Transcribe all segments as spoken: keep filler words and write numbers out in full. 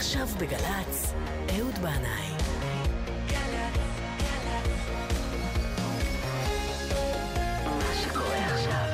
עכשיו בגלץ, אהוד בנאי. מה שקורה עכשיו.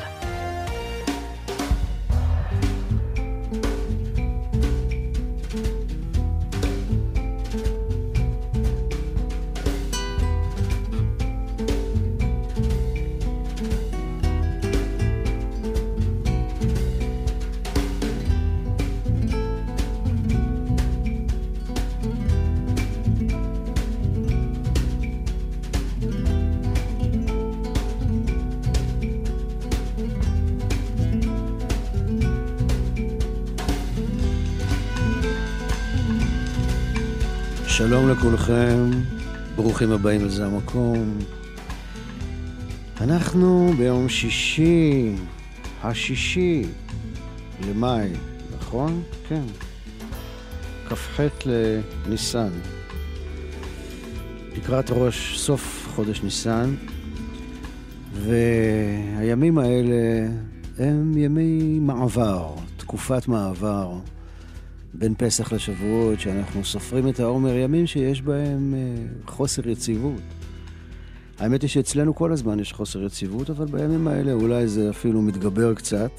שלום לכולכם, ברוכים הבאים לזה המקום. אנחנו ביום שישי, השישי למאי, נכון? כן. כ"ח לניסן. לקראת ראש סוף חודש ניסן, והימים האלה הם ימי מעבר, תקופת מעבר. בין פסח לשבועות, שאנחנו סופרים את העומר, ימים שיש בהם אה, חוסר יציבות. האמת היא שאצלנו כל הזמן יש חוסר יציבות, אבל בימים האלה אולי זה אפילו מתגבר קצת.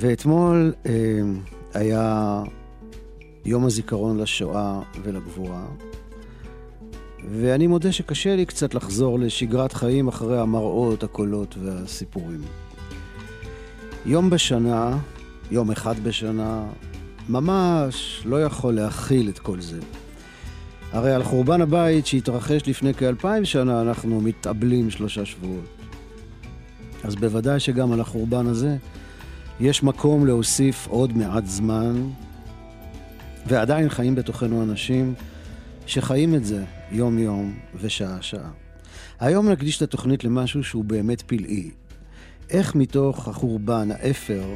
ואתמול אה, היה יום הזיכרון לשואה ולגבורה, ואני מודה שקשה לי קצת לחזור לשגרת חיים אחרי המראות, הקולות והסיפורים. יום בשנה, יום אחד בשנה, ממש לא יכול להכיל את כל זה. הרי על חורבן הבית שהתרחש לפני כאלפיים שנה אנחנו מתאבלים שלושה שבועות. אז בוודאי שגם על החורבן הזה יש מקום להוסיף עוד מעט זמן, ועדיין חיים בתוכנו אנשים שחיים את זה יום יום ושעה שעה. היום נקדיש את התוכנית למשהו שהוא באמת פלאי. איך מתוך החורבן, האפר,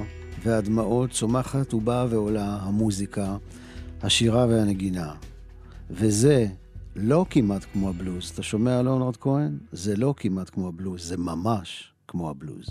והדמעות צומחת ובאה ועולה המוזיקה, השירה והנגינה. וזה לא כמעט כמו הבלוז. אתה שומע, לאונרד כהן? זה לא כמעט כמו הבלוז, זה ממש כמו הבלוז.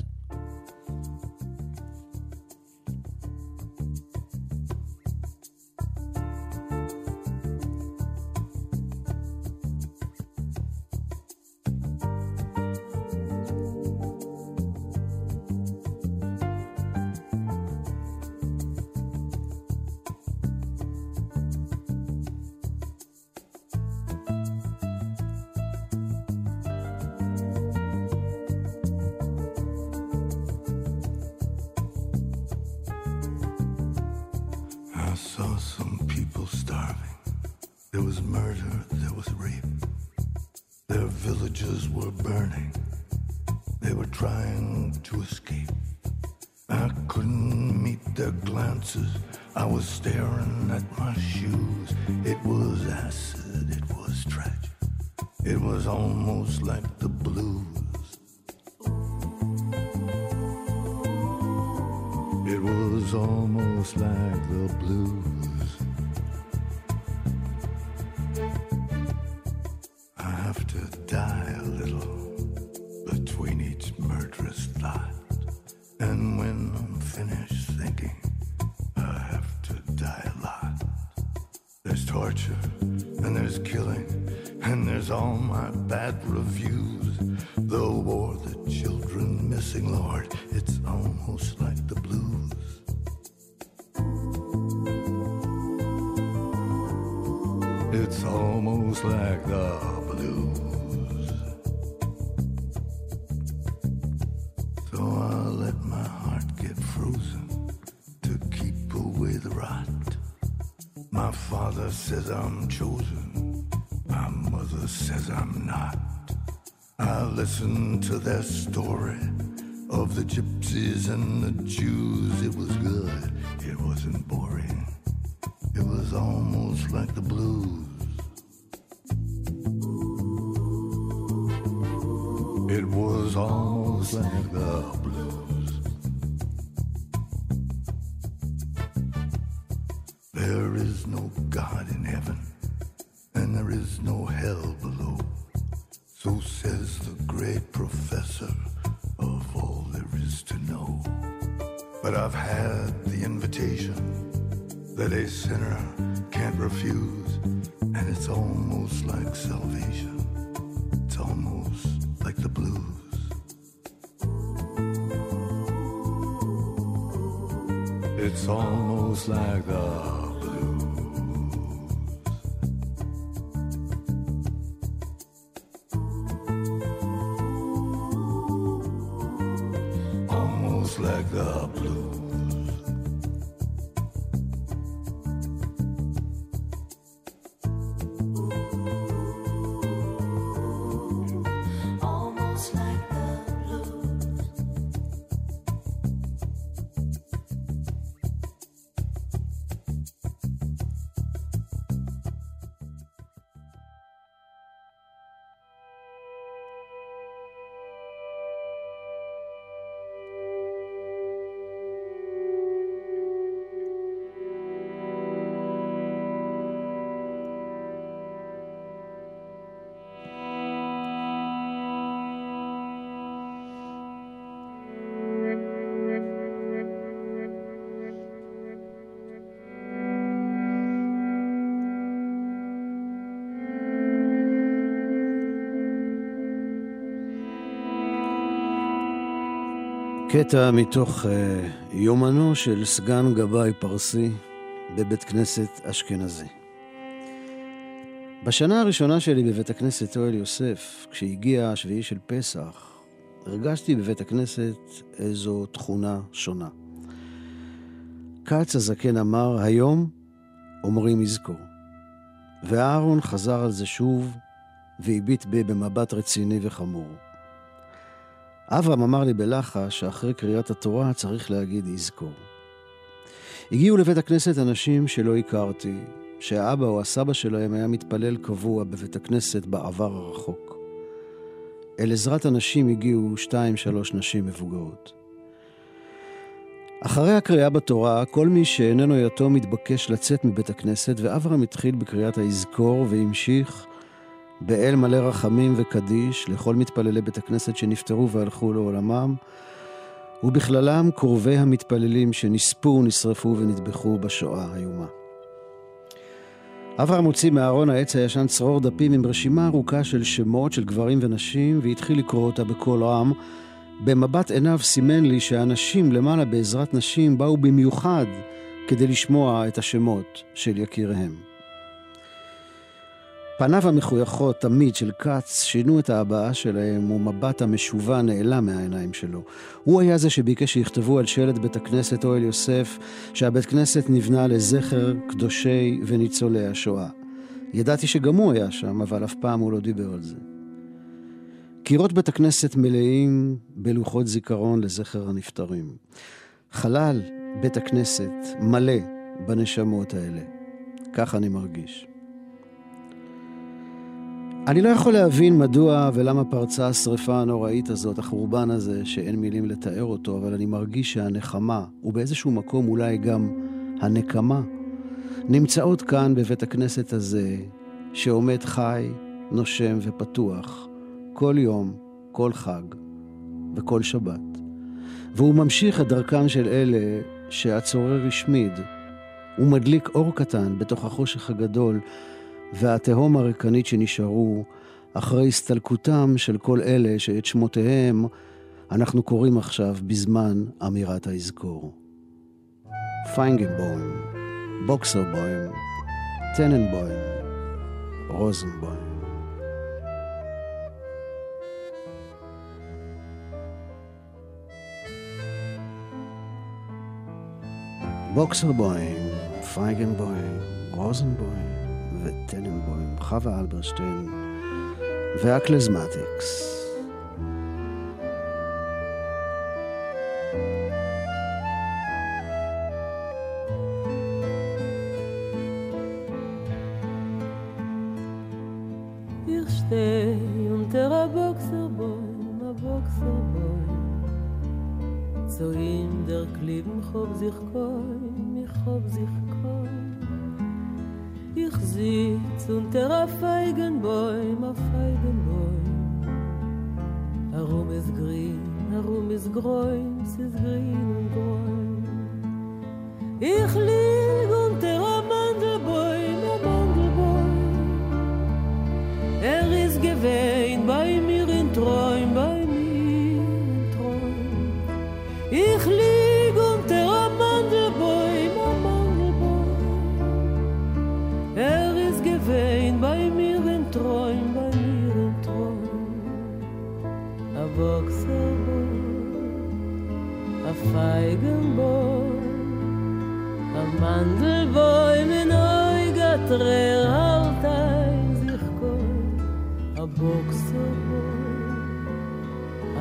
To that story of the gypsies and the Jews, it was good, it wasn't boring, it was almost like the blues. It was almost like the blues. There is no God in heaven, and there is no hell below. So says the great professor of all there is to know. But I've had the invitation that a sinner can't refuse, and it's almost like salvation. It's almost like the blues. It's almost like the blues. Almost like the blues. קטע מתוך uh, יומנו של סגן גבאי פרסי בבית כנסת אשכנזי. בשנה הראשונה שלי בבית הכנסת אוהל יוסף, כשהגיע השביעי של פסח, הרגשתי בבית הכנסת איזו תכונה שונה. כץ הזקן אמר, היום אומרים יזכור. ואהרון חזר על זה שוב והביט בי במבט רציני וחמור. אבא אמר לי בלחש שאחרי קריאת התורה צריך להגיד יזכור. הגיעו לבית הכנסת אנשים שלא הכרתי, שהאבא או הסבא שלהם היה מתפלל קבוע בבית הכנסת בעבר הרחוק. אל עזרת הנשים הגיעו שתיים שלוש נשים מבוגרות. אחרי הקריאה בתורה, כל מי שאיננו יתום מתבקש לצאת מבית הכנסת, ואברהם התחיל בקריאת היזכור והמשיך באל מלא רחמים וקדיש לכל מתפללי בית הכנסת שנפטרו והלכו לעולמם, ובכללם קרובי המתפללים שנספו, נשרפו ונטבחו בשואה האיומה. אברהם הוציא מארון העץ הישן צרור דפים עם רשימה ארוכה של שמות של גברים ונשים, והתחיל לקרוא אותה בקול רם. במבט עיניו סימן לי שהאנשים למעלה בעזרת נשים באו במיוחד כדי לשמוע את השמות של יקיריהם. פניו המחויכות תמיד של קץ שינו את ההבעה שלהם, ומבט המשובה נעלם מהעיניים שלו. הוא היה זה שביקש שיכתבו על שלט בית הכנסת אוהל יוסף שהבית כנסת נבנה לזכר קדושי וניצולי השואה. ידעתי שגם הוא היה שם, אבל אף פעם הוא לא דיבר על זה. קירות בית הכנסת מלאים בלוחות זיכרון לזכר הנפטרים. חלל בית הכנסת מלא בנשמות האלה. כך אני מרגיש. אני לא יכול להבין מדוע ולמה פרצה השריפה הנוראית הזאת, החורבן הזה, שאין מילים לתאר אותו, אבל אני מרגיש שהנחמה, ובאיזשהו מקום אולי גם הנקמה, נמצאות כאן בבית הכנסת הזה, שעומד חי, נושם ופתוח, כל יום, כל חג וכל שבת. והוא ממשיך את דרכם של אלה שהצורר השמיד, הוא מדליק אור קטן בתוך החושך הגדול, והתהום הריקנית שנשארו אחרי הסתלקותם של כל אלה שאת שמותיהם אנחנו קוראים עכשיו בזמן אמירת ההזכור. פיינגנבוים, בוקסרבוים, טננבוים, רוזנבוים. בוקסרבוים, פיינגנבוים, רוזנבוים וטננבוים, חווה אלברשטיין והקלזמטיקס. ירשטיין ונטרה בוקסרבוים, הבוקסרבוים צועים דר קליב מחוב זיכקוים, מחוב זיכקוים יחזיק צונטר הפייגנבוים, הפייגנבוים הרומז גרין, הרומז גרוים, סז גרין וגרוים יחליל גונטר boxabo a feigenbo a mandelboy menoy gatrer altay zichko a boxabo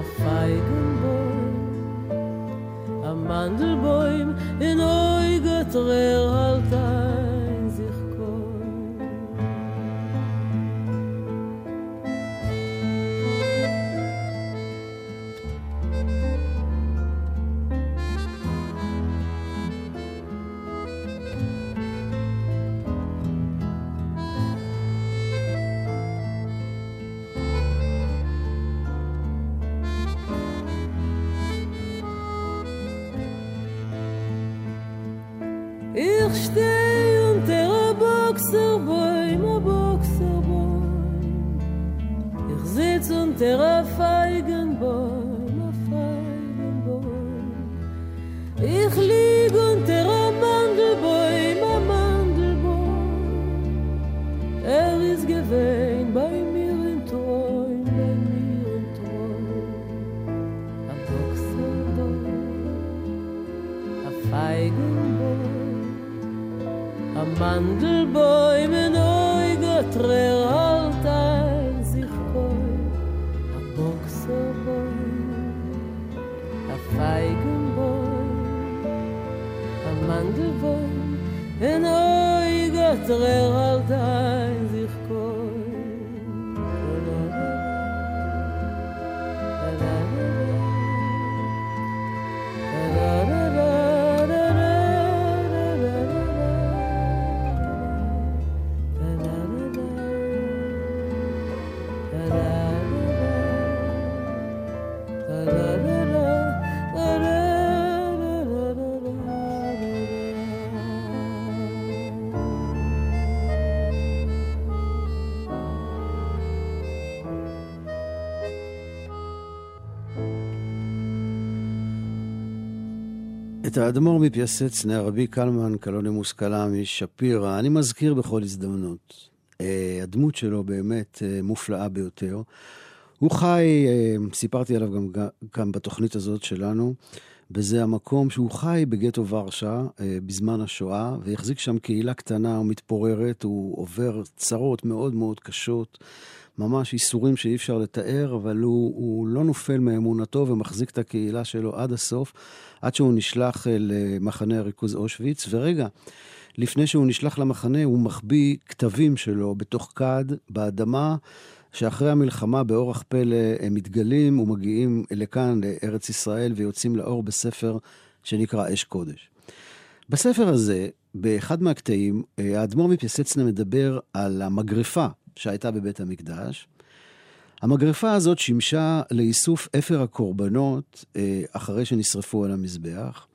a feigenbo a mandelboy menoy gatrer altay Der Feigenbaum, der Feigenbaum. Ich lieg unter dem Mandelbaum, am Mandelbaum. Er ist gewesen bei mir im Träum, bei mir im Träum. Am Boxerbaum, am Feigenbaum, am Mandelbaum, in Eugatrer Alter. Mandelbaum, in euch Gottrer all dein sich koi. את האדמור מפייסת סני הרבי קלמן, קלוני מוסקלה משפירה, אני מזכיר בכל הזדמנות. הדמות שלו באמת מופלאה ביותר. הוא חי, סיפרתי עליו גם כאן בתוכנית הזאת שלנו, בזה המקום שהוא חי בגטו ורשה בזמן השואה, והחזיק שם קהילה קטנה ומתפוררת, הוא עובר צרות מאוד מאוד קשות, ממש איסורים שאי אפשר לתאר, אבל הוא, הוא לא נופל מאמונתו ומחזיק את הקהילה שלו עד הסוף, עד שהוא נשלח למחנה הריכוז אושוויץ, ורגע, לפני שהוא נשלח למחנה, הוא מחביא כתבים שלו בתוך קד, באדמה, שאחרי המלחמה באורח פלא הם מתגלים ומגיעים לכאן, לארץ ישראל, ויוצאים לאור בספר שנקרא אש קודש. בספר הזה, באחד מהקטעים, האדמו"ר מפייסצנה מדבר על המגריפה, שהייתה בבית המקדש. המגריפה הזאת שימשה לאיסוף אפר הקורבנות אחרי שנשרפו על המזבח,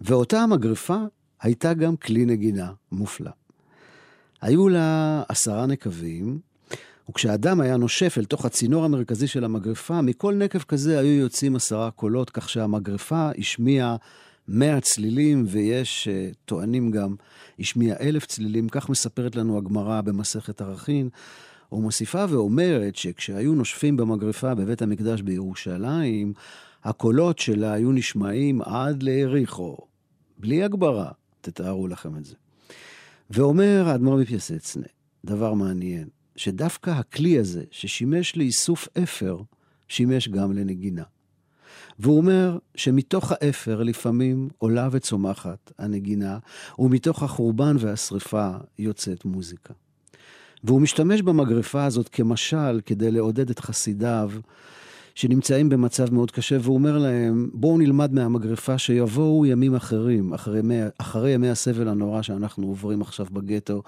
ואותה המגריפה הייתה גם כלי נגינה מופלא. היו לה עשרה נקבים, וכשאדם היה נושף אל תוך הצינור המרכזי של המגריפה, מכל נקב כזה היו יוצאים עשרה קולות, כך שהמגריפה השמיעה מאה צלילים, ויש טוענים גם, השמיע אלף צלילים, כך מספרת לנו הגמרא במסכת ערכין, ומוסיפה ואומרת שכשהיו נושפים במגריפה בבית המקדש בירושלים, הקולות שלה היו נשמעים עד ליריחו, בלי הגברה, תתארו לכם את זה. ואומר האדמו"ר מפייסצנה, דבר מעניין, שדווקא הכלי הזה ששימש לאיסוף אפר, שימש גם לנגינה. והוא אומר שמתוך האפר לפעמים עולה וצומחת הנגינה, ומתוך החורבן והשריפה יוצאת מוזיקה. והוא משתמש במגריפה הזאת כמשל כדי לעודד את חסידיו שנמצאים במצב מאוד קשה, והוא אומר להם, בואו נלמד מהמגריפה שיבואו ימים אחרים, אחרי, אחרי ימי הסבל הנורא שאנחנו עוברים עכשיו בגטו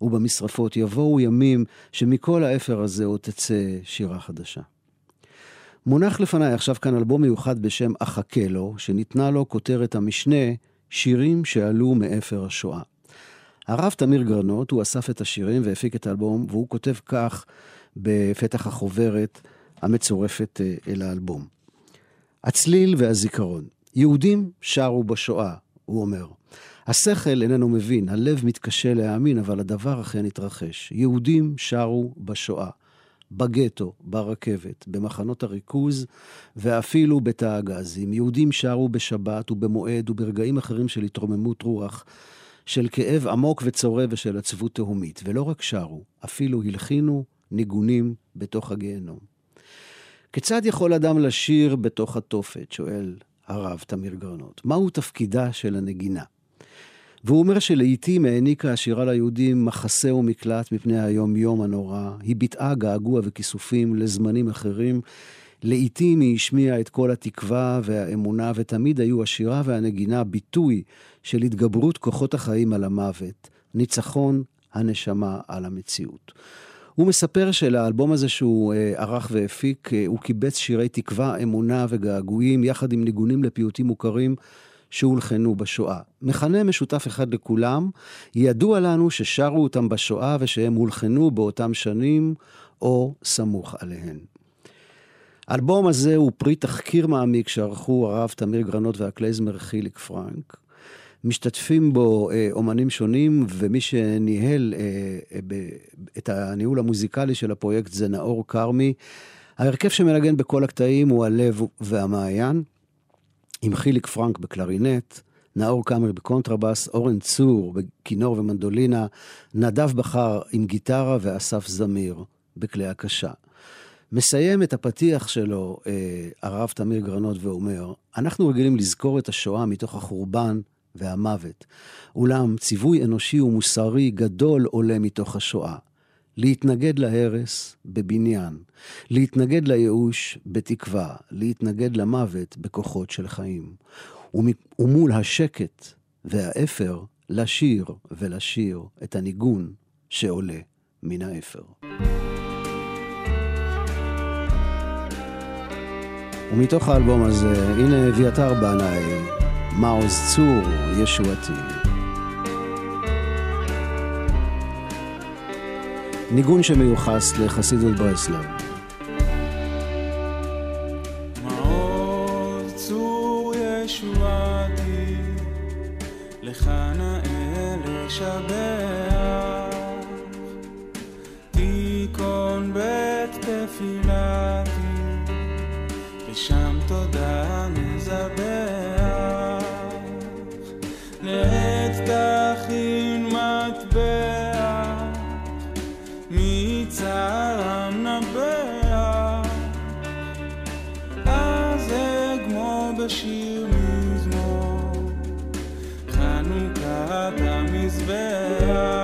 ובמשרפות, יבואו ימים שמכל האפר הזה עוד תצא שירה חדשה. מונח לפניי עכשיו כאן אלבום מיוחד בשם החכה לו, שניתנה לו כותרת המשנה, שירים שעלו מאפר השואה. הרב תמיר גרנות, הוא אסף את השירים והפיק את האלבום, והוא כותב כך בפתח החוברת המצורפת אל האלבום. הצליל והזיכרון. יהודים שרו בשואה, הוא אומר. השכל איננו מבין, הלב מתקשה להאמין, אבל הדבר אכן התרחש. יהודים שרו בשואה. בגטו, ברכבת, במחנות הריכוז, ואפילו בתא הגזים. יהודים שרו בשבת ובמועד וברגעים אחרים של התרוממות רוח, של כאב עמוק וצורב ושל עצבות תהומית. ולא רק שרו, אפילו הלחינו ניגונים בתוך הגיהנום. כיצד יכול אדם לשיר בתוך התופת, שואל הרב תמיר גרנות. מהו תפקידה של הנגינה? והוא אומר שלעיתים העניקה השירה ליהודים מחסה ומקלט מפני היום יום הנורא, היא ביטאה געגוע וכיסופים לזמנים אחרים, לעיתים היא השמיעה את כל התקווה והאמונה, ותמיד היו השירה והנגינה ביטוי של התגברות כוחות החיים על המוות, ניצחון הנשמה על המציאות. הוא מספר שלאלבום הזה שהוא ערך והפיק, הוא קיבץ שירי תקווה, אמונה וגעגועים, יחד עם ניגונים לפיוטים מוכרים, שהולחנו בשואה. מכנה משותף אחד לכולם, ידוע לנו ששרו אותם בשואה ושהם הולחנו באותם שנים או סמוך עליהן. האלבום הזה הוא פרי תחקיר מעמיק שערכו הרב תמיר גרנות והקלייזמר חיליק פרנק. משתתפים בו אה, אומנים שונים, ומי שניהל אה, אה, ב, את הניהול המוזיקלי של הפרויקט זה נאור קרמי. ההרכב שמנגן בכל הקטעים הוא הלב והמעיין. עם חיליק פרנק בקלרינט, נאור קרמי בקונטרבס, אורן צור בכינור ומנדולינה, נדב בחר עם גיטרה ואסף זמיר בכלי הקשה. מסיים את הפתיח שלו אה, הרב תמיר גרנות ואומר, אנחנו רגילים לזכור את השואה מתוך החורבן והמוות. אולם ציווי אנושי ומוסרי גדול עולה מתוך השואה. להתנגד להרס בבניין, להתנגד לייאוש בתקווה, להתנגד למוות בכוחות של חיים. ומול השקט והאפר לשיר ולשיר את הניגון שעולה מן האפר. ומתוך האלבום הזה, הנה אביתר בנאי, מעוז צור ישועתי. ניגון שמיוחס לחסידות ברסלב. מעוז צור ישועתי, לך נאה לשבח, תיקון בית תפילתי, ושם תודה נזבח, לעת תכין מטבע, צערם נבח, אז אגמור בשיר מזמור, חנוכת המזבח.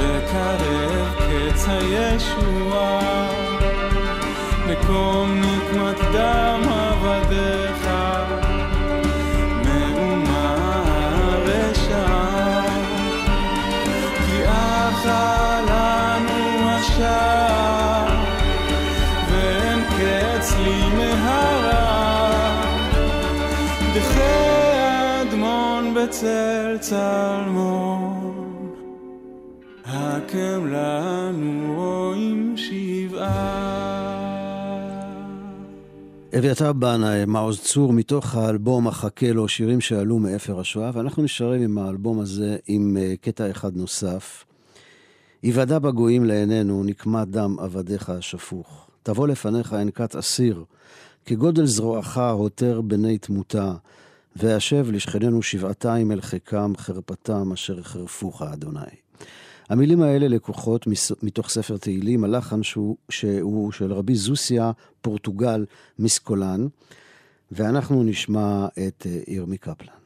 וקרב קץ הישוע, מקום נקמת דם עבדיך, מאומה הרשע, כי אחה לנו השעה, ואין קץ לי מהרה, דחי אדמון בצל צלמון, הקם לנו רואים שבעה. אביתר בנאי, מעוז צור, מתוך האלבום החכה לו, שירים שעלו מאפר השואה, ואנחנו נשארים עם האלבום הזה עם קטע אחד נוסף. יוודע בגויים לעינינו, נקמת דם עבדיך השפוך. תבוא לפניך ענקת אסיר, כגודל זרועך הותר בני תמותה, והשב לשכננו שבעתיים אל חיקם חרפתם אשר חרפוך אדוני. המילים האלה לקוחות מתוך ספר תהילים, הלחן שהוא, שהוא של רבי זוסיה פורטוגל מסקולן, ואנחנו נשמע את ירמי קפלן.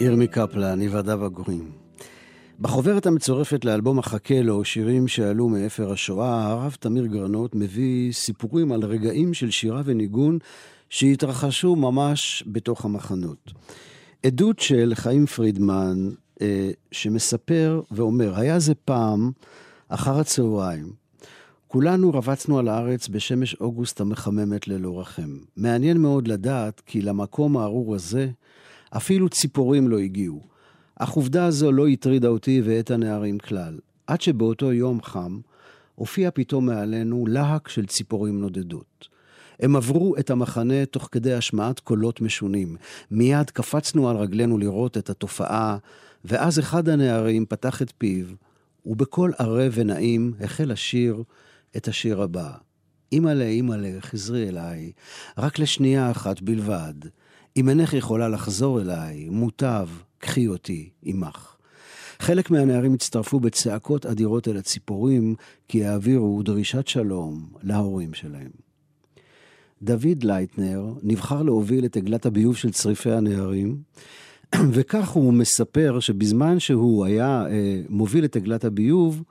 ירמי קפלן, נדב בחר. בחוברת המצורפת לאלבום החכה לו, שירים שעלו מאפר השואה, הרב תמיר גרנות מביא סיפורים על רגעים של שירה וניגון שהתרחשו ממש בתוך המחנות. עדות של חיים פרידמן אה, שמספר ואומר, היה זה פעם אחר הצהריים. כולנו רבצנו על הארץ בשמש אוגוסט המחממת ללא רחם. מעניין מאוד לדעת כי למקום הארור הזה אפילו ציפורים לא הגיעו. אך עובדה הזו לא הטרידה אותי ואת הנערים כלל, עד שבאותו יום חם הופיע פתאום מעלינו להק של ציפורים נודדות. הם עברו את המחנה תוך כדי השמעת קולות משונים. מיד קפצנו על רגלינו לראות את התופעה, ואז אחד הנערים פתח את פיו, ובכל ערב ונעים החל השיר את השיר הבא. אמאלה, אמאלה, חזרי אליי, רק לשנייה אחת בלבד. אם אינך יכולה לחזור אליי, מוטב, קחי אותי, אימך. חלק מהנערים הצטרפו בצעקות אדירות אל הציפורים, כי העבירו דרישת שלום להורים שלהם. דוד לייטנר נבחר להוביל את עגלת הביוב של צריפי הנערים, וכך הוא מספר שבזמן שהוא היה אה, מוביל את עגלת הביוב,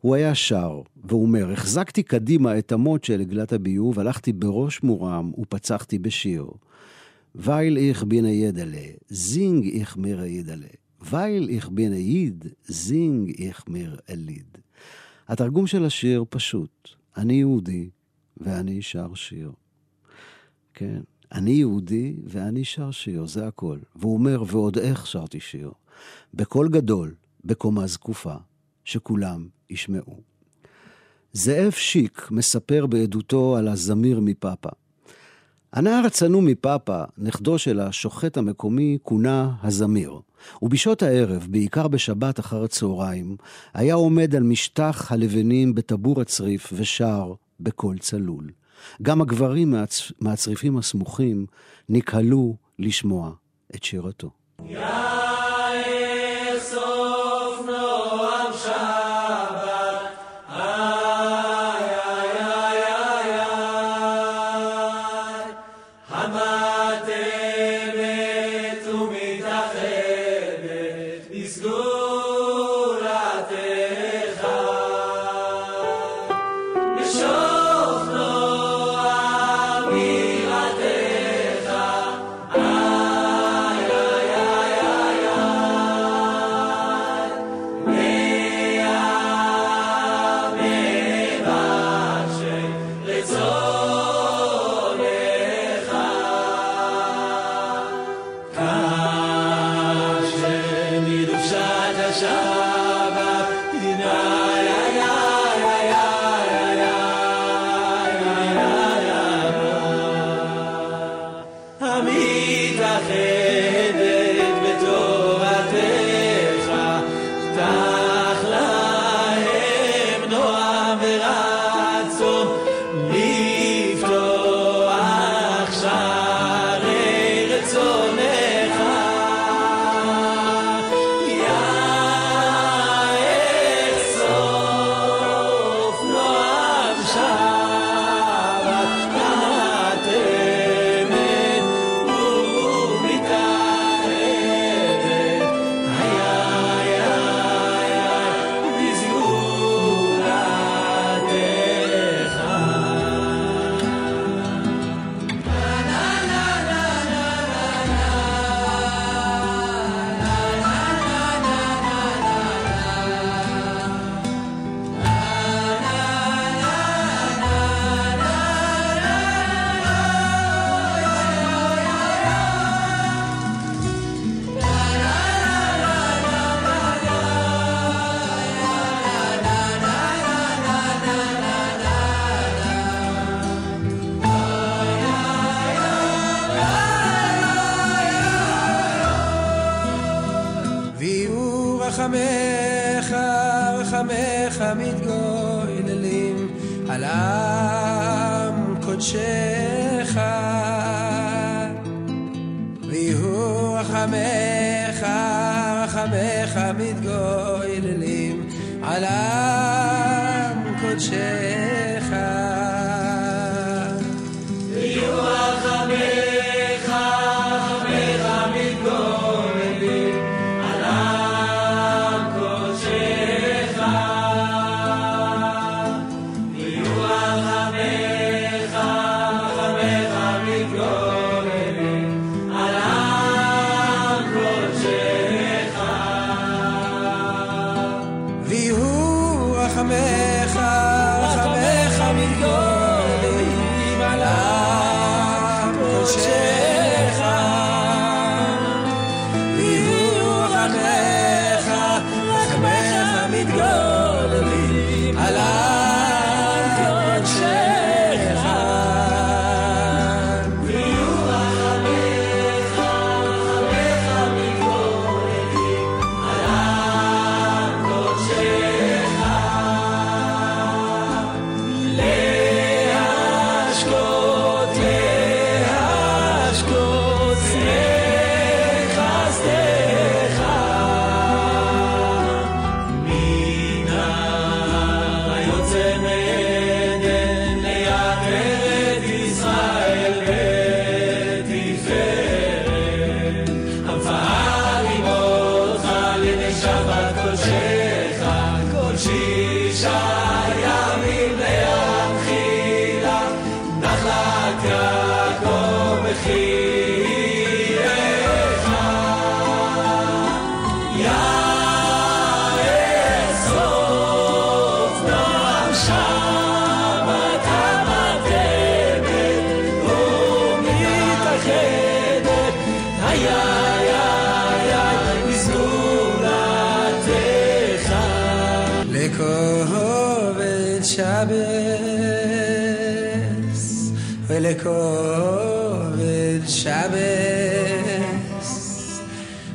הוא היה שר, והוא אומר, החזקתי קדימה את המות של עגלת הביוב, הלכתי בראש מורם ופצחתי בשיר. weil ich bin jedele sing ich mir jedele weil ich bin jed sing ich mir elid. התרגום של השיר פשוט, אני יהודי ואני שר שיר. כן, אני יהודי ואני שר שיר, זה הכל. והוא אומר, ועוד איך שרתי שיר בקול גדול, בקומה זקופה, שכולם ישמעו. זאב שיק מספר בעדותו על הזמיר מפאפה. הנער הצנום מפאפה, נכדו של השוחט המקומי, כונה הזמיר. ובשעות הערב, בעיקר בשבת אחר הצהריים, היה עומד על משטח הלבנים בטבור הצריף ושר בקול צלול. גם הגברים מהצ... מהצריפים הסמוכים נקהלו לשמוע את שירתו. You're welcome, Mecha, Mecha, Midgoy. ולקובל שבס,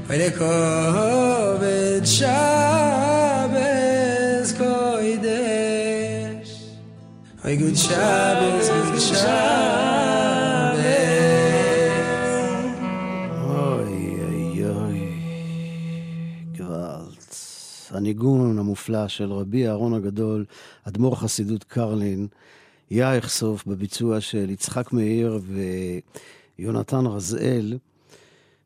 ולקובל שבס קוידש, ולגוד שבס גוד שבס. אוי אוי אוי, גוואלד. הניגון המופלא של רבי אהרון הגדול, אדמו"ר חסידות קרלין, יאיך סוף בביצוע של יצחק מאיר ויונתן רזאל,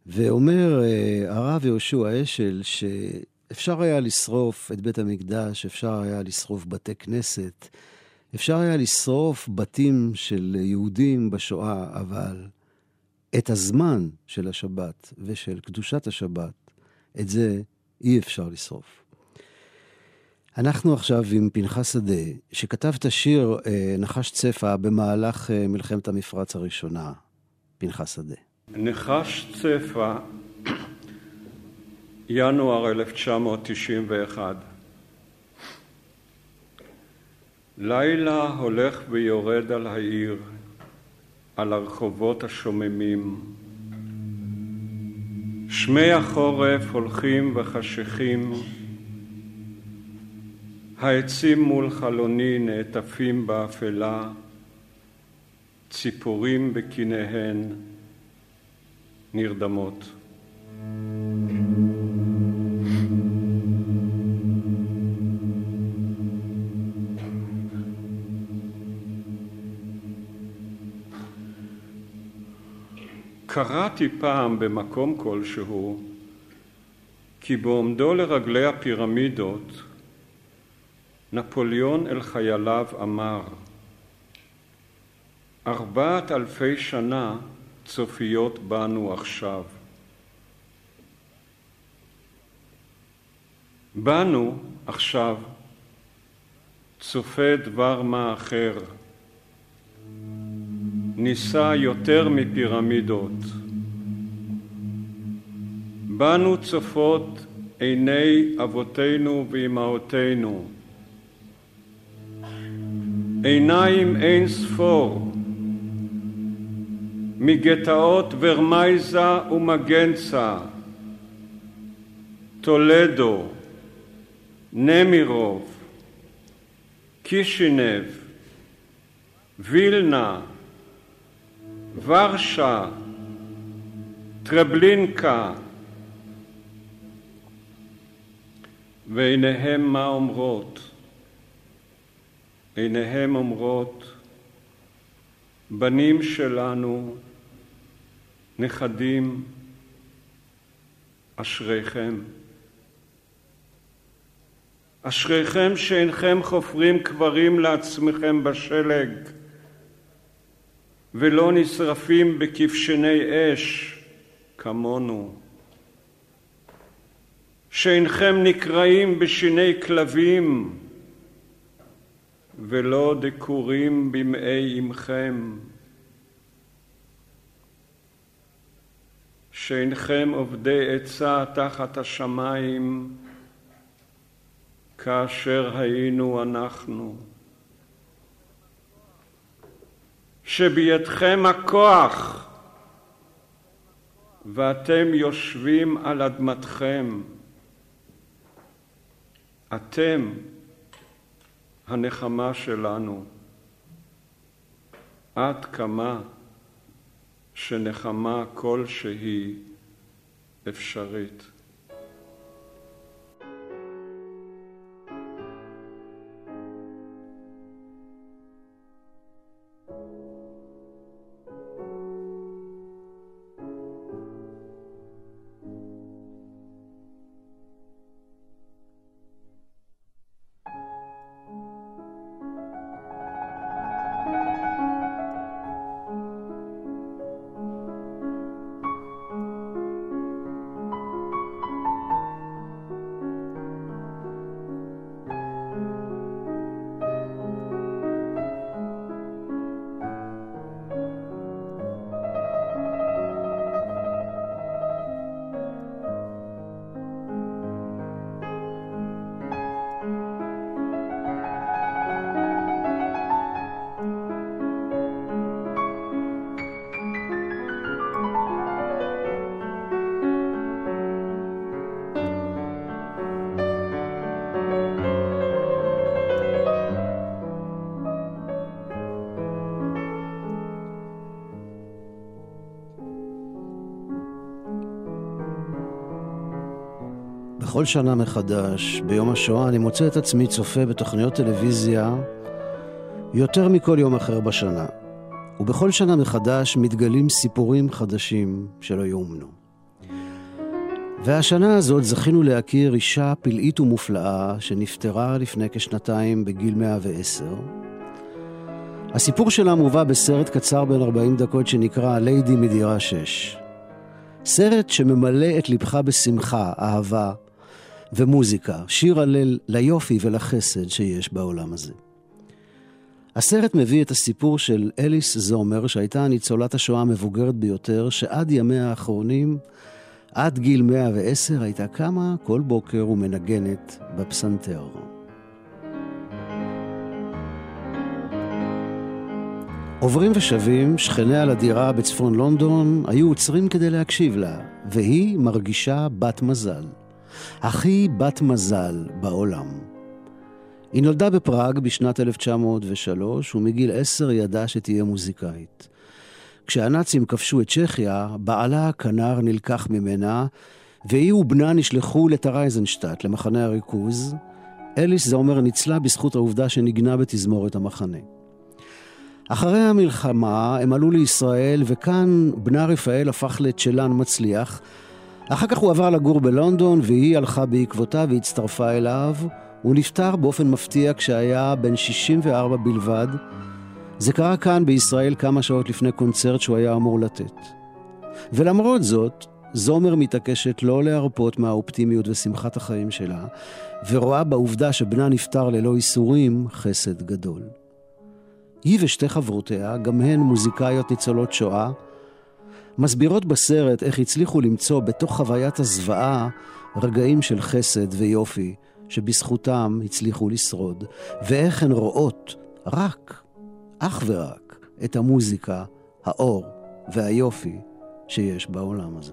ואומר הרב יהושע אשל שאפשר היה לשרוף את בית המקדש, אפשר היה לשרוף בתי כנסת, אפשר היה לשרוף בתים של יהודים בשואה, אבל את הזמן של השבת ושל קדושת השבת, את זה אי אפשר לשרוף. אנחנו עכשיו עם פנחס שדה, שכתב את השיר נחש צפה במהלך מלחמת המפרץ הראשונה. פנחס שדה. נחש צפה, ינואר אלף תשע מאות תשעים ואחת. לילה הולך ויורד על העיר, על הרחובות השוממים. שמי החורף הולכים וחשכים, העצים מול חלוני נעטפים באפלה, ציפורים בקיניהן נרדמות. קראתי פעם במקום כלשהו, כי בעומדו לרגלי הפירמידות, נפוליון אל חייליו אמר, ארבעת אלפי שנה צופיות בנו עכשיו. בנו עכשיו צופה דבר מה אחר, ניסה יותר מפירמידות. בנו צופות עיני אבותינו ואימהותינו, עיניים אין ספור, מגטאות ורמייזה ומגנצה, טולדו, נמירוב, קישינב, וילנה, ורשה, טרבלינקה, ועיניהם מה אומרות? עיניהם אומרות, בנים שלנו, נכדים, אשריכם. אשריכם שאינכם חופרים קברים לעצמכם בשלג, ולא נשרפים בכבשני אש, כמונו. שאינכם נקרעים בשיני כלבים, ולא דקורים במאי עמכם, שאינכם עובדי עצה תחת השמיים, כאשר היינו אנחנו, שבידכם הכוח, ואתם יושבים על אדמתכם, אתם הנחמה שלנו, עד כמה שנחמה כלשהי אפשרית. בכל שנה מחדש, ביום השואה, אני מוצא את עצמי צופה בתוכניות טלוויזיה יותר מכל יום אחר בשנה. ובכל שנה מחדש מתגלים סיפורים חדשים שלא יאומנו. והשנה הזאת זכינו להכיר אישה פלאית ומופלאה שנפטרה לפני כשנתיים בגיל מאה ועשר. הסיפור שלה מובא בסרט קצר בין ארבעים דקות שנקרא "הליידי מדירה שש". סרט שממלא את ליבך בשמחה, אהבה ומוזיקה, שיר הלל ליופי ולחסד שיש בעולם הזה. הסרט מביא את הסיפור של אליס זומר, שהייתה ניצולת השואה המבוגרת ביותר, שעד ימיה האחרונים, עד גיל מאה ועשר, הייתה קמה כל בוקר ומנגנת בפסנתר. עוברים ושבים, שכניה לדירה בצפון לונדון, היו עוצרים כדי להקשיב לה, והיא מרגישה בת מזל. הכי בת מזל בעולם. היא נולדה בפראג בשנת אלף תשע מאות ושלוש, ומגיל עשר ידעה שתהיה מוזיקאית. כשהנאצים כבשו את צ'כיה, בעלה הכנר נלקח ממנה, והיא ובנה נשלחו לטרייזנשטט, למחנה הריכוז. אליס זומר ניצלה בזכות העובדה שנגנה בתזמורת המחנה. אחרי המלחמה הם עלו לישראל, וכאן בנה רפאל הפך לצ'לן מצליח. אחר כך הוא עבר לגור בלונדון, והיא הלכה בעקבותיו והצטרפה אליו. הוא נפטר באופן מפתיע כשהיה בן שישים וארבע בלבד. זה קרה כאן בישראל כמה שעות לפני קונצרט שהוא היה אמור לתת. ולמרות זאת, זומר מתעקשת לא להרפות מהאופטימיות ושמחת החיים שלה, ורואה בעובדה שבנה נפטר ללא איסורים חסד גדול. היא ושתי חברותיה, גם הן מוזיקאיות ניצולות שואה, מסבירות בסרט איך הצליחו למצוא בתוך חוויית הזוועה רגעים של חסד ויופי, שבזכותם הצליחו לשרוד, ואיך הן רואות רק, אך ורק, את המוזיקה, האור והיופי שיש בעולם הזה.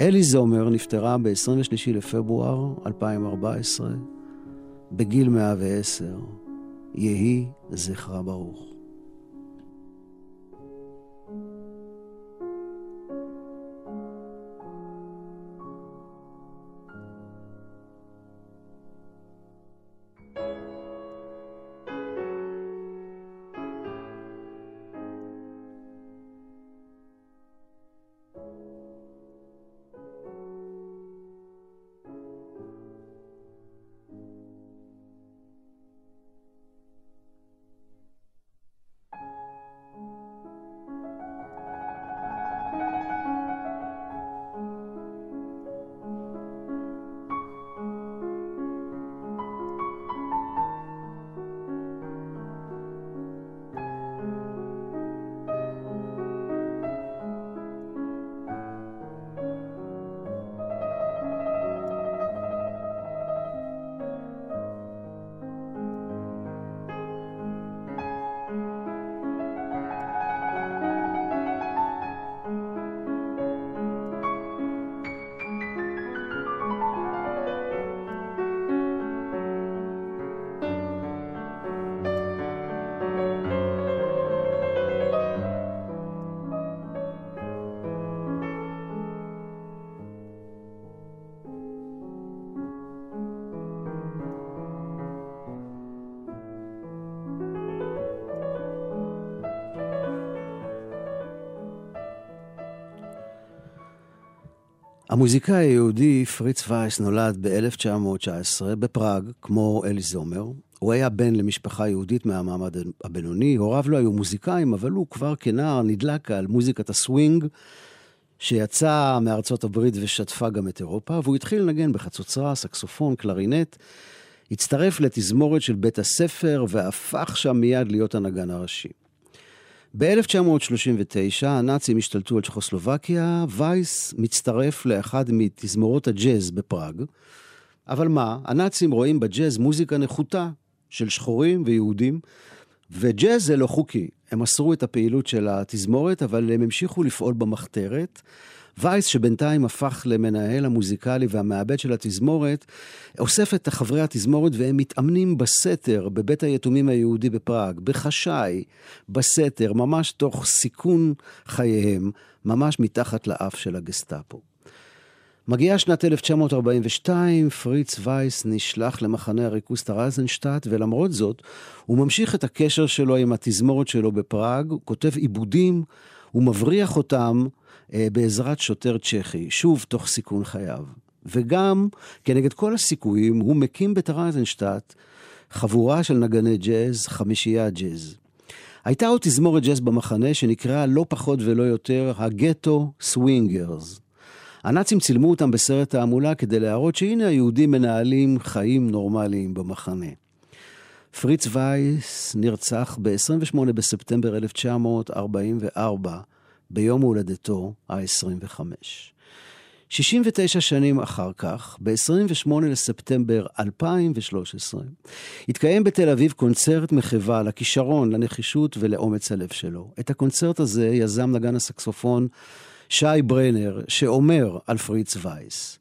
אליס זומר נפטרה ב-עשרים ושלושה לפברואר אלפיים וארבע עשרה, בגיל מאה ועשר, יהי זכרה ברוך. המוזיקאי היהודי פריץ וייס נולד ב-אלף תשע מאות תשע עשרה בפראג, כמו אליס זומר. הוא היה בן למשפחה יהודית מהמעמד הבינוני. הוריו לא היו מוזיקאים, אבל הוא כבר כנער נדלק על מוזיקת הסווינג, שיצא מארצות הברית ושטפה גם את אירופה, והוא התחיל לנגן בחצוצרה, סקסופון, קלרינט, הצטרף לתזמורת של בית הספר, והפך שם מיד להיות הנגן הראשי. ב-אלף תשע מאות שלושים ותשע הנאצים השתלטו על צ'כוסלובקיה, וייס מצטרף לאחד מתזמורות הג'אז בפראג. אבל מה, הנאצים רואים בג'אז מוזיקה נחותה של שחורים ויהודים, וג'אז זה לא חוקי. הם אסרו את הפעילות של התזמורת, אבל הם המשיכו לפעול במחתרת. וייס, שבינתיים הפך למנהל המוזיקלי והמעבד של התזמורת, אוסף את חברי התזמורת, והם מתאמנים בסתר בבית היתומים היהודי בפראג, בחשאי, בסתר, ממש תוך סיכון חייהם, ממש מתחת לאף של הגסטאפו. מגיעה שנת אלף תשע מאות ארבעים ושתיים, פריץ וייס נשלח למחנה הריכוז טרזנשטט, ולמרות זאת, הוא ממשיך את הקשר שלו עם התזמורת שלו בפראג, הוא כותב עיבודים, הוא מבריח אותם אה, בעזרת שוטר צ'כי, שוב תוך סיכון חייו. וגם, כנגד כל הסיכויים, הוא מקים בטרזנשטט חבורה של נגני ג'אז, חמישייה ג'אז. הייתה עוד תזמורת ג'אז במחנה שנקרא לא פחות ולא יותר הגטו סווינגרס. הנאצים צילמו אותם בסרט תעמולה כדי להראות שהנה היהודים מנהלים חיים נורמליים במחנה. פריץ וייס נרצח ב-עשרים ושמונה בספטמבר אלף תשע מאות ארבעים וארבע, ביום הולדתו ה-עשרים וחמש. שישים ותשע שנים אחר כך, ב-עשרים ושמונה לספטמבר אלפיים ושלוש עשרה, התקיים בתל אביב קונצרט מחווה לכישרון, לנחישות ולאומץ הלב שלו. את הקונצרט הזה יזם נגן הסקסופון שי ברנר, שאומר על פריץ וייס,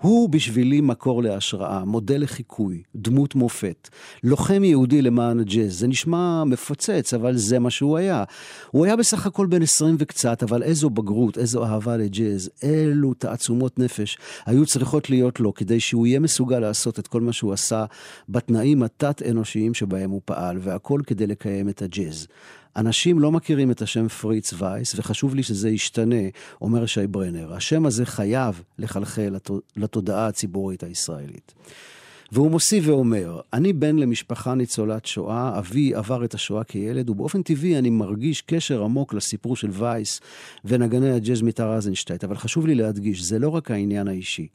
הוא בשבילי מקור להשראה, מודל לחיקוי, דמות מופת, לוחם יהודי למען הג'אז. זה נשמע מפוצץ, אבל זה מה שהוא היה. הוא היה בסך הכל בן עשרים וקצת, אבל איזו בגרות, איזו אהבה לג'אז, אילו תעצומות נפש היו צריכות להיות לו, כדי שהוא יהיה מסוגל לעשות את כל מה שהוא עשה בתנאים התת-אנושיים שבהם הוא פעל, והכל כדי לקיים את הג'אז. אנשים לא מכירים את השם פריץ וייס, וחשוב לי שזה ישתנה, אומר שי ברנר. השם הזה חייב לחלחל לתודעה הציבורית הישראלית. והוא מוסיף ואומר, אני בן למשפחה ניצולת שואה, אבי עבר את השואה כילד, ובאופן טבעי אני מרגיש קשר עמוק לסיפור של וייס ונגני הג'אז מטרזנשטט, אבל חשוב לי להדגיש, זה לא רק העניין האישי.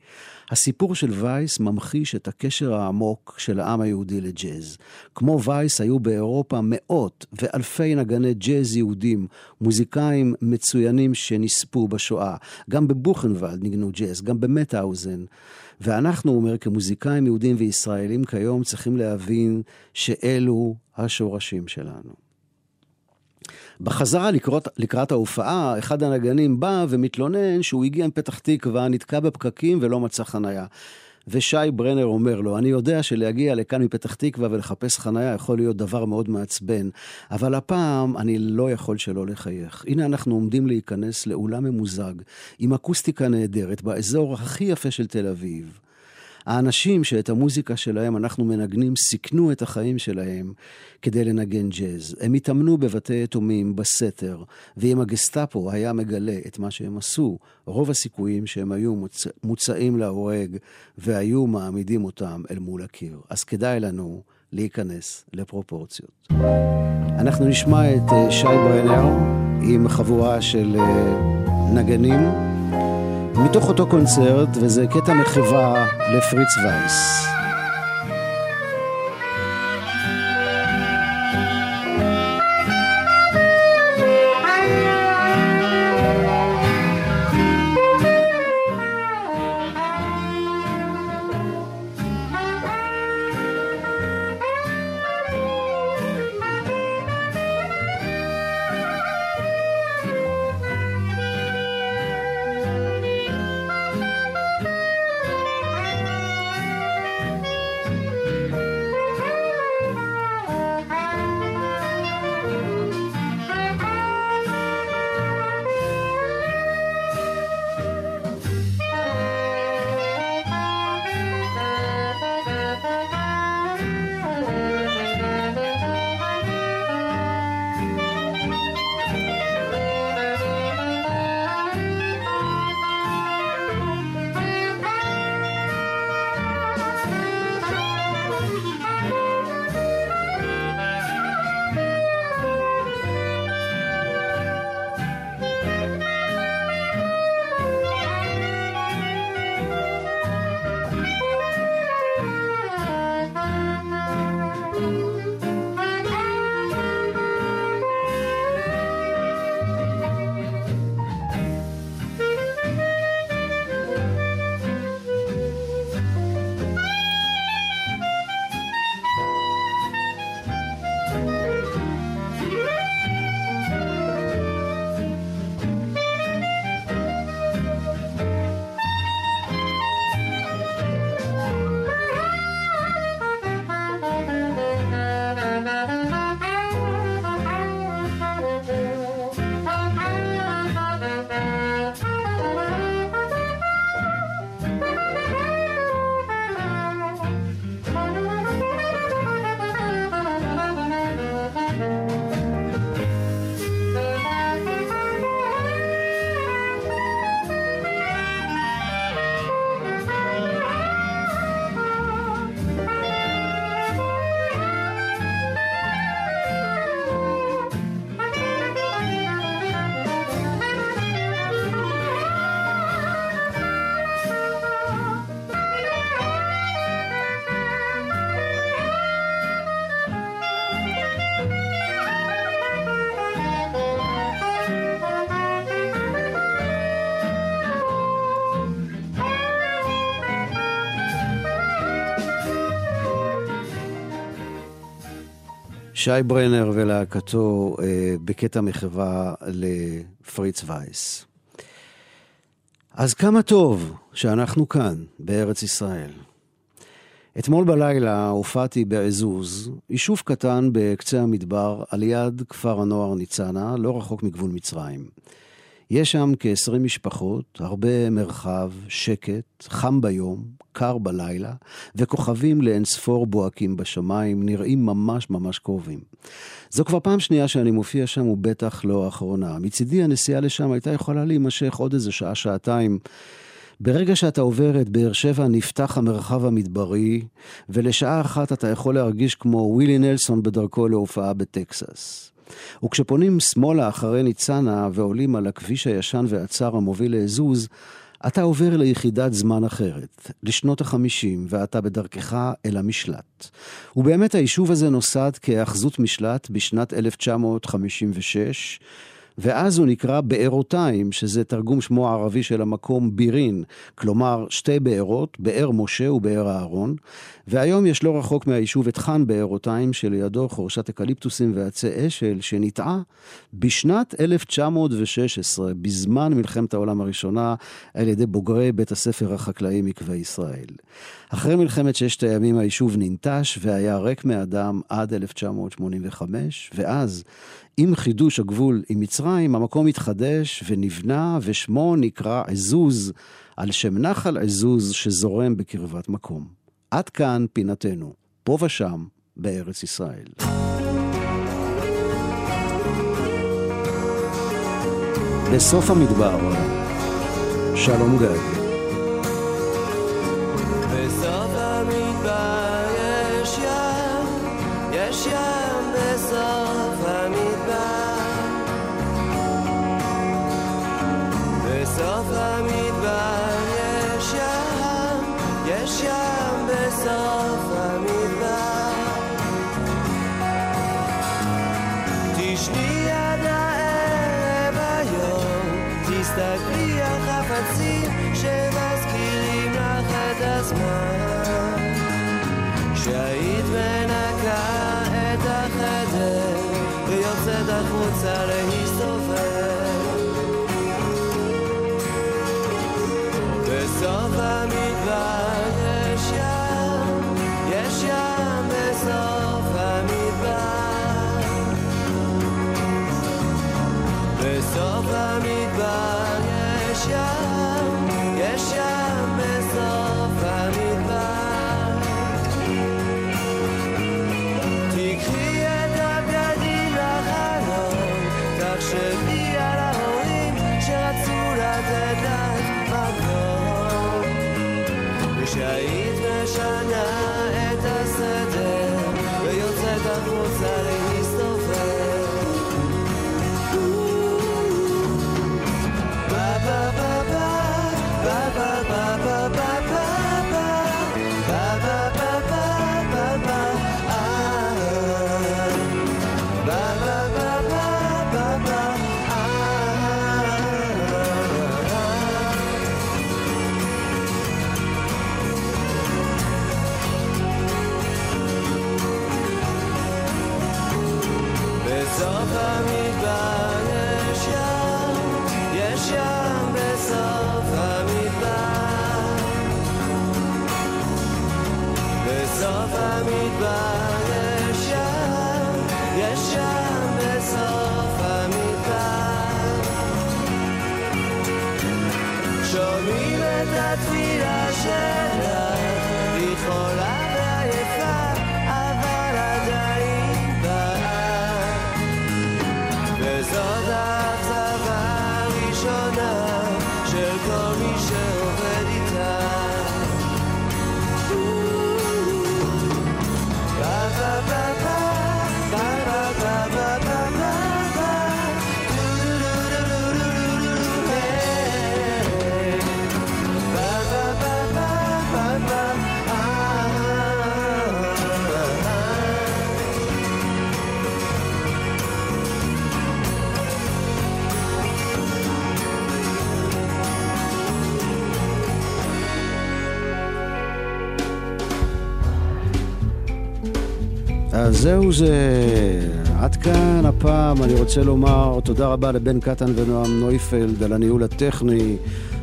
הסיפור של וייס ממחיש את הקשר העמוק של העם היהודי לג'אז. כמו וייס היו באירופה מאות ואלפי נגני ג'אז יהודים, מוזיקאים מצוינים שנספו בשואה. גם בבוכנוולד נגנו ג'אז, גם במטהאוזן. ואנחנו, אומר, כמוזיקאים יהודים וישראלים כיום צריכים להבין שאלו השורשים שלנו. בחזרה לקראת, לקראת ההופעה, אחד הנגנים בא ומתלונן שהוא הגיע עם פתח תקווה, נתקע בפקקים ולא מצא חנייה. ושי ברנר אומר לו, אני יודע שלהגיע לכאן מפתח תקווה ולחפש חנייה יכול להיות דבר מאוד מעצבן, אבל הפעם אני לא יכול שלא לחייך. הנה אנחנו עומדים להיכנס לאולם ממוזג עם אקוסטיקה נהדרת באזור הכי יפה של תל אביב. האנשים שאת המוזיקה שלהם אנחנו מנגנים סיכנו את החיים שלהם כדי לנגן ג'אז. הם התאמנו בבתי יתומים בסתר, ואם הגסטאפו היה מגלה את מה שהם עשו, רוב הסיכויים שהם היו מוצא, מוצאים להורג והיו מעמידים אותם אל מול הקיר. אז כדאי לנו להיכנס לפרופורציות. אנחנו נשמע את שי ברנר עם חבורה של נגנים מתוך אותו קונצרט, וזה קטע מחווה לפריץ וייס. שי ברנר ולהקתו בקטע מחווה לפריץ וייס. אז כמה טוב שאנחנו כאן בארץ ישראל. אתמול בלילה הופעתי בעזוז, יישוב קטן בקצה המדבר על יד כפר הנוער ניצנה, לא רחוק מגבול מצרים. יש שם כ-עשרים משפחות, הרבה מרחב, שקט, חם ביום, קר בלילה, וכוכבים לאינספור בועקים בשמיים, נראים ממש ממש קרובים. זו כבר פעם שנייה שאני מופיע שם, ובטח לא האחרונה. מצידי הנסיעה לשם הייתה יכולה להימשך עוד איזה שעה, שעתיים. ברגע שאתה עובר את באר שבע, נפתח המרחב המדברי, ולשעה אחת אתה יכול להרגיש כמו ווילי נלסון בדרכו להופעה בטקסס. וכשפונים שמאלה אחרי ניצנה ועולים על הכביש הישן והצר המוביל לעזוז, אתה עובר ליחידת זמן אחרת, לשנות החמישים, ואתה בדרכך אל המשלט. ובאמת היישוב הזה נוסד כאחזות משלט בשנת אלף תשע מאות חמישים ושש, ואז הוא נקרא בארותיים, שזה תרגום שמו הערבי של המקום בירין, כלומר שתי בארות, באר משה ובאר הארון, והיום יש לא רחוק מהיישוב את חן בארותיים, שלידו חורשת אקליפטוסים ועצי אשל, שנטעה בשנת אלף תשע מאות ושש עשרה, בזמן מלחמת העולם הראשונה, על ידי בוגרי בית הספר החקלאי מקווה ישראל. אחרי מלחמת ששת הימים היישוב ננטש, והיה ריק מאדם עד אלף תשע מאות שמונים וחמש, ואז עם חידוש הגבול עם מצרים, המקום התחדש ונבנה, ושמו נקרא עזוז, על שם נחל עזוז שזורם בקרבת מקום. עד כאן פינתנו, פה ושם, בארץ ישראל. בסוף המדבר, שלום גיא. בסוף המדבר יש ים, יש ים בסוף המדבר. בסוף המדבר יש ים, יש ים בסוף המדבר. תשני עד הערב היום, תסתכלי על חפצים שמזכירים לך את הזמן שהיית ונקה את החדר ויוצאת החוצה להסתובב. בסוף המדבר יש ים, יש ים בסוף המדבר. בסוף המדבר יש ים, יש ים בסוף המדבר. תקחי את הבגדים לחלום, תחשבי על ההורים שרצו לתת לך מקום, ושהיית משנה את הסדר ויוצאת החוצה להסתובב. Ba ba ba ba ba ba ba ba ba ba ba ba ba ba ba ba ba ah ba ba ba ba ba ba ah בסוף המדבר יש ים, יש ים בסוף המדבר. בסוף המדבר יש ים, יש ים בסוף המדבר. שומעים את התפילה שלך, היא חולה ועייפה אבל עדיין באה. וזאת האכזבה הראשונה של כל מי שעובד איתה. Ba ba ba ba ba ba ba ba ba ba ba do do do do do do do hey. Ba ba ba ba ba ba ah. אז זהו זה, עד כאן הפעם. אני רוצה לומר תודה רבה לבן קטן ונועם נויפלד על הניהול הטכני,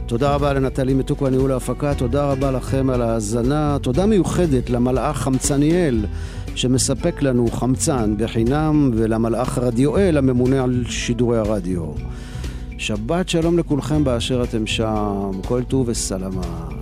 תודה רבה לנטלי מתוק וניהול ההפקה, תודה רבה לכם על ההאזנה, תודה מיוחדת למלאך חמצניאל שמספק לנו חמצן בחינם, ולמלאך רדיואל הממונה על שידורי הרדיו. שבת שלום לכולכם באשר אתם שם, כל טוב וסלמה.